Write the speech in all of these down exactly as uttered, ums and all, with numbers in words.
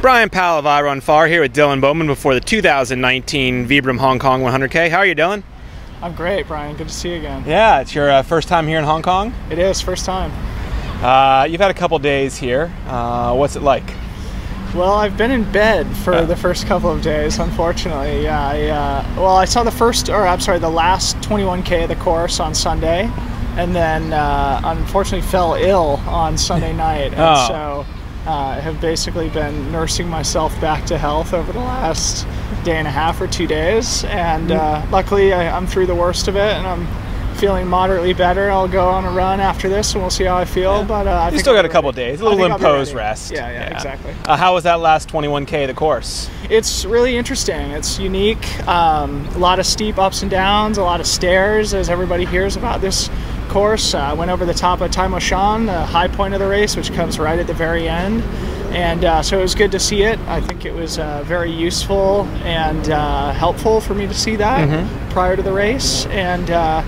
Brian Powell of iRunFar here with Dylan Bowman before the two thousand nineteen Vibram Hong Kong one hundred K. How are you, Dylan? I'm great, Brian. Good to see you again. Yeah, it's your uh, first time here in Hong Kong? It is, first time. Uh, you've had a couple days here. Uh, what's it like? Well, I've been in bed for uh. the first couple of days, unfortunately. Yeah, I, uh, well, I saw the first, or I'm sorry, the last twenty-one K of the course on Sunday, and then uh, unfortunately fell ill on Sunday night, and oh. so... I uh, have basically been nursing myself back to health over the last day and a half or two days, and uh, luckily I, I'm through the worst of it, and I'm feeling moderately better. I'll go on a run after this, and we'll see how I feel. Yeah. But uh, I you think still got a couple of days, a little imposed rest. Yeah, yeah, yeah. exactly. Uh, how was that last twenty-one K of the course? It's really interesting. It's unique. Um, a lot of steep ups and downs, a lot of stairs, as everybody hears about this course. I uh, went over the top of Tai Mo Shan, the high point of the race, which comes right at the very end, and uh, so it was good to see it. I think it was uh, very useful and uh, helpful for me to see that mm-hmm. prior to the race, and uh,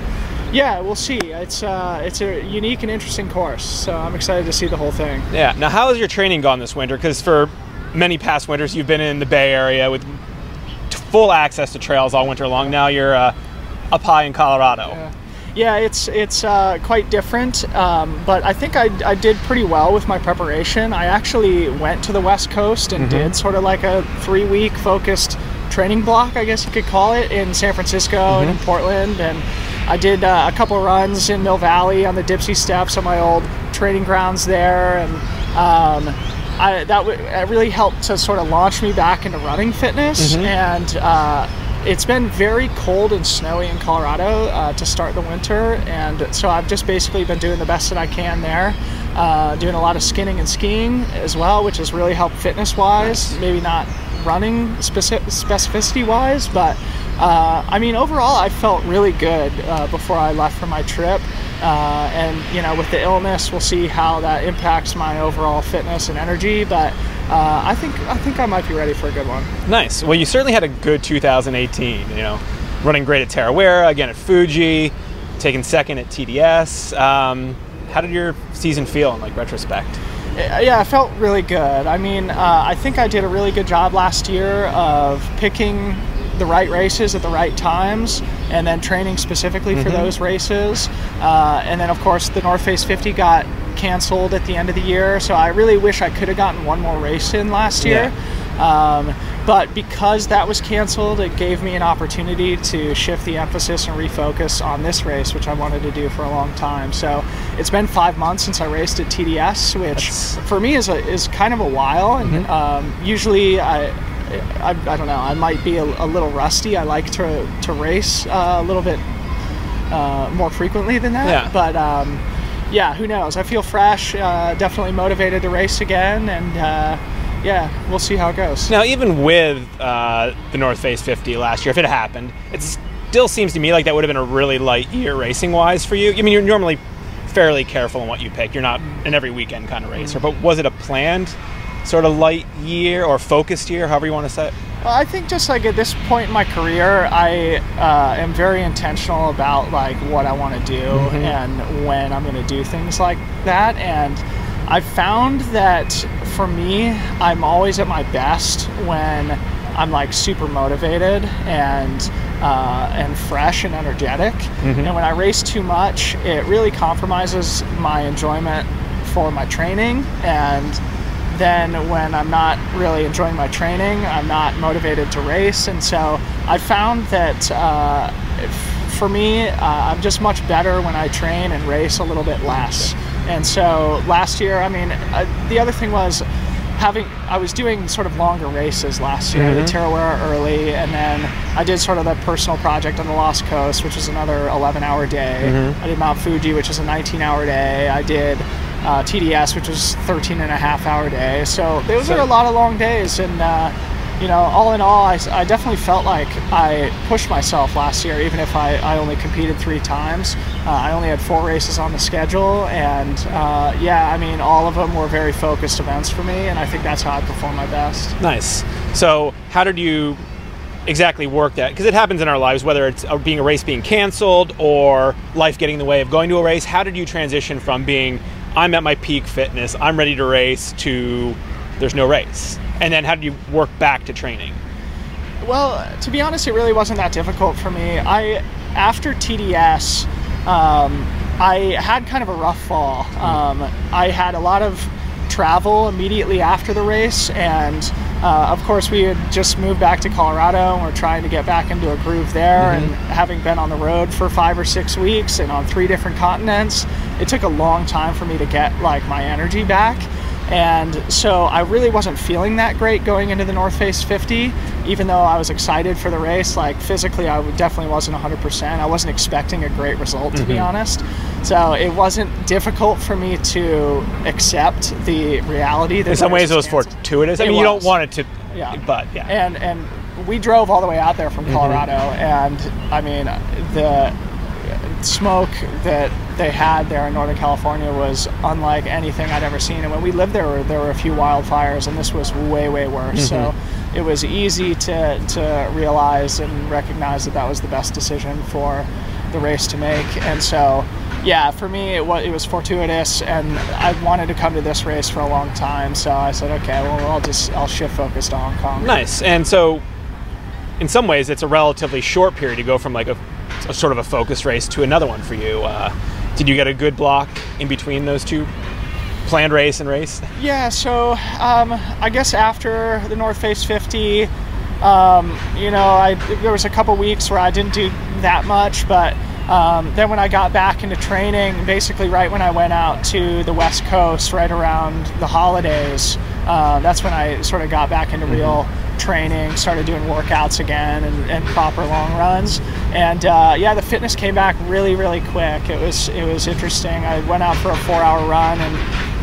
yeah, we'll see. It's uh, it's a unique and interesting course, so I'm excited to see the whole thing. Yeah. Now, how has your training gone this winter? Because for many past winters, you've been in the Bay Area with t- full access to trails all winter long. Now you're uh, up high in Colorado. Yeah. Yeah, it's it's uh, quite different, um, but I think I, I did pretty well with my preparation. I actually went to the West Coast and mm-hmm. did sort of like a three-week focused training block, I guess you could call it, in San Francisco mm-hmm. and in Portland. And I did uh, a couple runs in Mill Valley on the Dipsea steps on my old training grounds there. And um, I, that, w- that really helped to sort of launch me back into running fitness. Mm-hmm. And uh it's been very cold and snowy in Colorado uh, to start the winter, and so I've just basically been doing the best that I can there, uh, doing a lot of skinning and skiing as well, which has really helped fitness-wise, maybe not running specific, specificity-wise, but uh, I mean, overall, I felt really good uh, before I left for my trip, uh, and you know, with the illness, we'll see how that impacts my overall fitness and energy, but Uh, I think I think I might be ready for a good one. Nice. Well, you certainly had a good two thousand eighteen, you know, running great at Tarawera, again at Fuji, taking second at T D S. Um, how did your season feel in like retrospect? Yeah, I felt really good. I mean, uh, I think I did a really good job last year of picking the right races at the right times, and then training specifically for mm-hmm. those races. Uh, and then, of course, the North Face fifty got canceled at the end of the year, so I really wish I could have gotten one more race in last year. Yeah. Um, but because that was canceled, it gave me an opportunity to shift the emphasis and refocus on this race, which I wanted to do for a long time. So it's been five months since I raced at T D S, which That's... for me is a, is kind of a while. Mm-hmm. And um, usually I, I I don't know, I might be a, a little rusty. I like to to race uh, a little bit uh, more frequently than that. Yeah. But um, yeah, who knows? I feel fresh, uh, definitely motivated to race again, and uh, yeah, we'll see how it goes. Now, even with uh, the North Face fifty last year, if it happened, it still seems to me like that would have been a really light year racing-wise for you. I mean, you're normally fairly careful in what you pick. You're not an every weekend kind of racer, but was it a planned sort of light year or focused year, however you want to say it? Well, I think just like at this point in my career, I uh, am very intentional about like what I want to do mm-hmm. and when I'm going to do things like that. And I've found that for me, I'm always at my best when I'm like super motivated and uh, and fresh and energetic. Mm-hmm. And when I race too much, it really compromises my enjoyment for my training, and then when I'm not really enjoying my training, I'm not motivated to race. And so I found that uh, f- for me, uh, I'm just much better when I train and race a little bit less. And so last year, I mean, uh, the other thing was having, I was doing sort of longer races last year, mm-hmm. the Tarawera early, and then I did sort of the personal project on the Lost Coast, which is another eleven hour day. Mm-hmm. I did Mount Fuji, which is a nineteen hour day. I did Uh, T D S, which was thirteen and a half hour day. So those are a lot of long days, and uh, you know, all in all, I, I definitely felt like I pushed myself last year, even if I, I only competed three times. Uh, I only had four races on the schedule, and uh, yeah, I mean, all of them were very focused events for me, and I think that's how I performed my best. Nice. So how did you exactly work that? Because it happens in our lives, whether it's being a race being canceled or life getting in the way of going to a race. How did you transition from being I'm at my peak fitness, I'm ready to race, to there's no race? And then how do you work back to training? Well, to be honest, it really wasn't that difficult for me. I, after T D S, um, I had kind of a rough fall. Um, I had a lot of travel immediately after the race, and uh, of course we had just moved back to Colorado and we're trying to get back into a groove there, mm-hmm. and having been on the road for five or six weeks and on three different continents, it took a long time for me to get like my energy back. And so I really wasn't feeling that great going into the North Face fifty, even though I was excited for the race. Like physically, I definitely wasn't one hundred percent. I wasn't expecting a great result, to mm-hmm. be honest. So it wasn't difficult for me to accept the reality. That in some ways, it was fortuitous. I mean, you don't want it to, yeah. but yeah. And and we drove all the way out there from Colorado, mm-hmm. and I mean the smoke that they had there in Northern California was unlike anything I'd ever seen. And when we lived there, there were a few wildfires, and this was way, way worse. Mm-hmm. So it was easy to, to realize and recognize that that was the best decision for the race to make. And so, yeah, for me, it was, it was fortuitous, and I wanted to come to this race for a long time. So I said, okay, well, I'll just, I'll shift focus to Hong Kong. Nice. And so in some ways, it's a relatively short period to go from like a A sort of a focus race to another one for you. Uh, did you get a good block in between those two, planned race and race? Yeah, so um, I guess after the North Face fifty, um, you know, I, there was a couple weeks where I didn't do that much, but um, then when I got back into training, basically right when I went out to the West Coast, right around the holidays, uh, that's when I sort of got back into mm-hmm. real training, started doing workouts again and, and proper long runs. And uh, yeah, the fitness came back really, really quick. It was it was interesting. I went out for a four-hour run in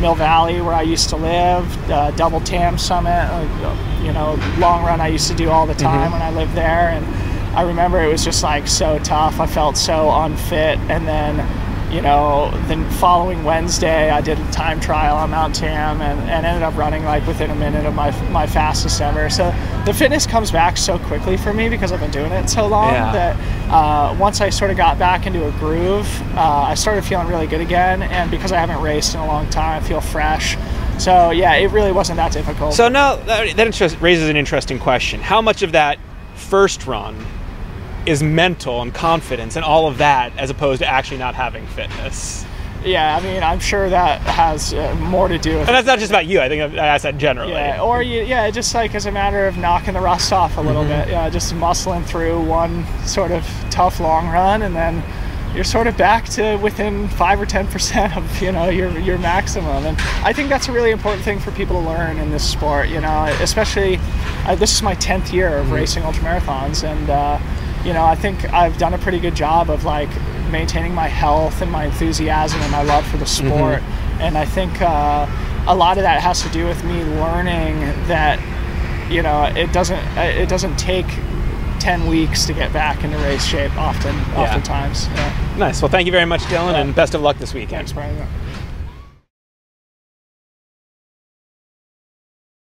Mill Valley where I used to live, uh, Double Tam Summit, uh, you know, long run I used to do all the time mm-hmm. when I lived there. And I remember it was just like so tough. I felt so unfit. And then, you know, the following Wednesday, I did a time trial on Mount Tam and, and ended up running like within a minute of my my fastest ever. So the fitness comes back so quickly for me because I've been doing it so long yeah. that uh, once I sort of got back into a groove, uh, I started feeling really good again. And because I haven't raced in a long time, I feel fresh. So yeah, it really wasn't that difficult. So now that, that interest, raises an interesting question. How much of that first run is mental and confidence and all of that as opposed to actually not having fitness? Yeah, I mean, I'm sure that has uh, more to do with... And that's not just about you. I think that's that generally. Yeah, or you, yeah, just like as a matter of knocking the rust off a little mm-hmm. bit. Yeah, just muscling through one sort of tough long run, and then you're sort of back to within five or ten percent of, you know, your your maximum. And I think that's a really important thing for people to learn in this sport, you know, especially... Uh, this is my tenth year of mm-hmm. racing ultramarathons, and... Uh, you know, I think I've done a pretty good job of like maintaining my health and my enthusiasm and my love for the sport. Mm-hmm. And I think uh, a lot of that has to do with me learning that, you know, it doesn't it doesn't take ten weeks to get back into race shape often, yeah. oftentimes. Yeah. Nice. Well, thank you very much, Dylan, yeah. and best of luck this weekend. Thanks, Brian.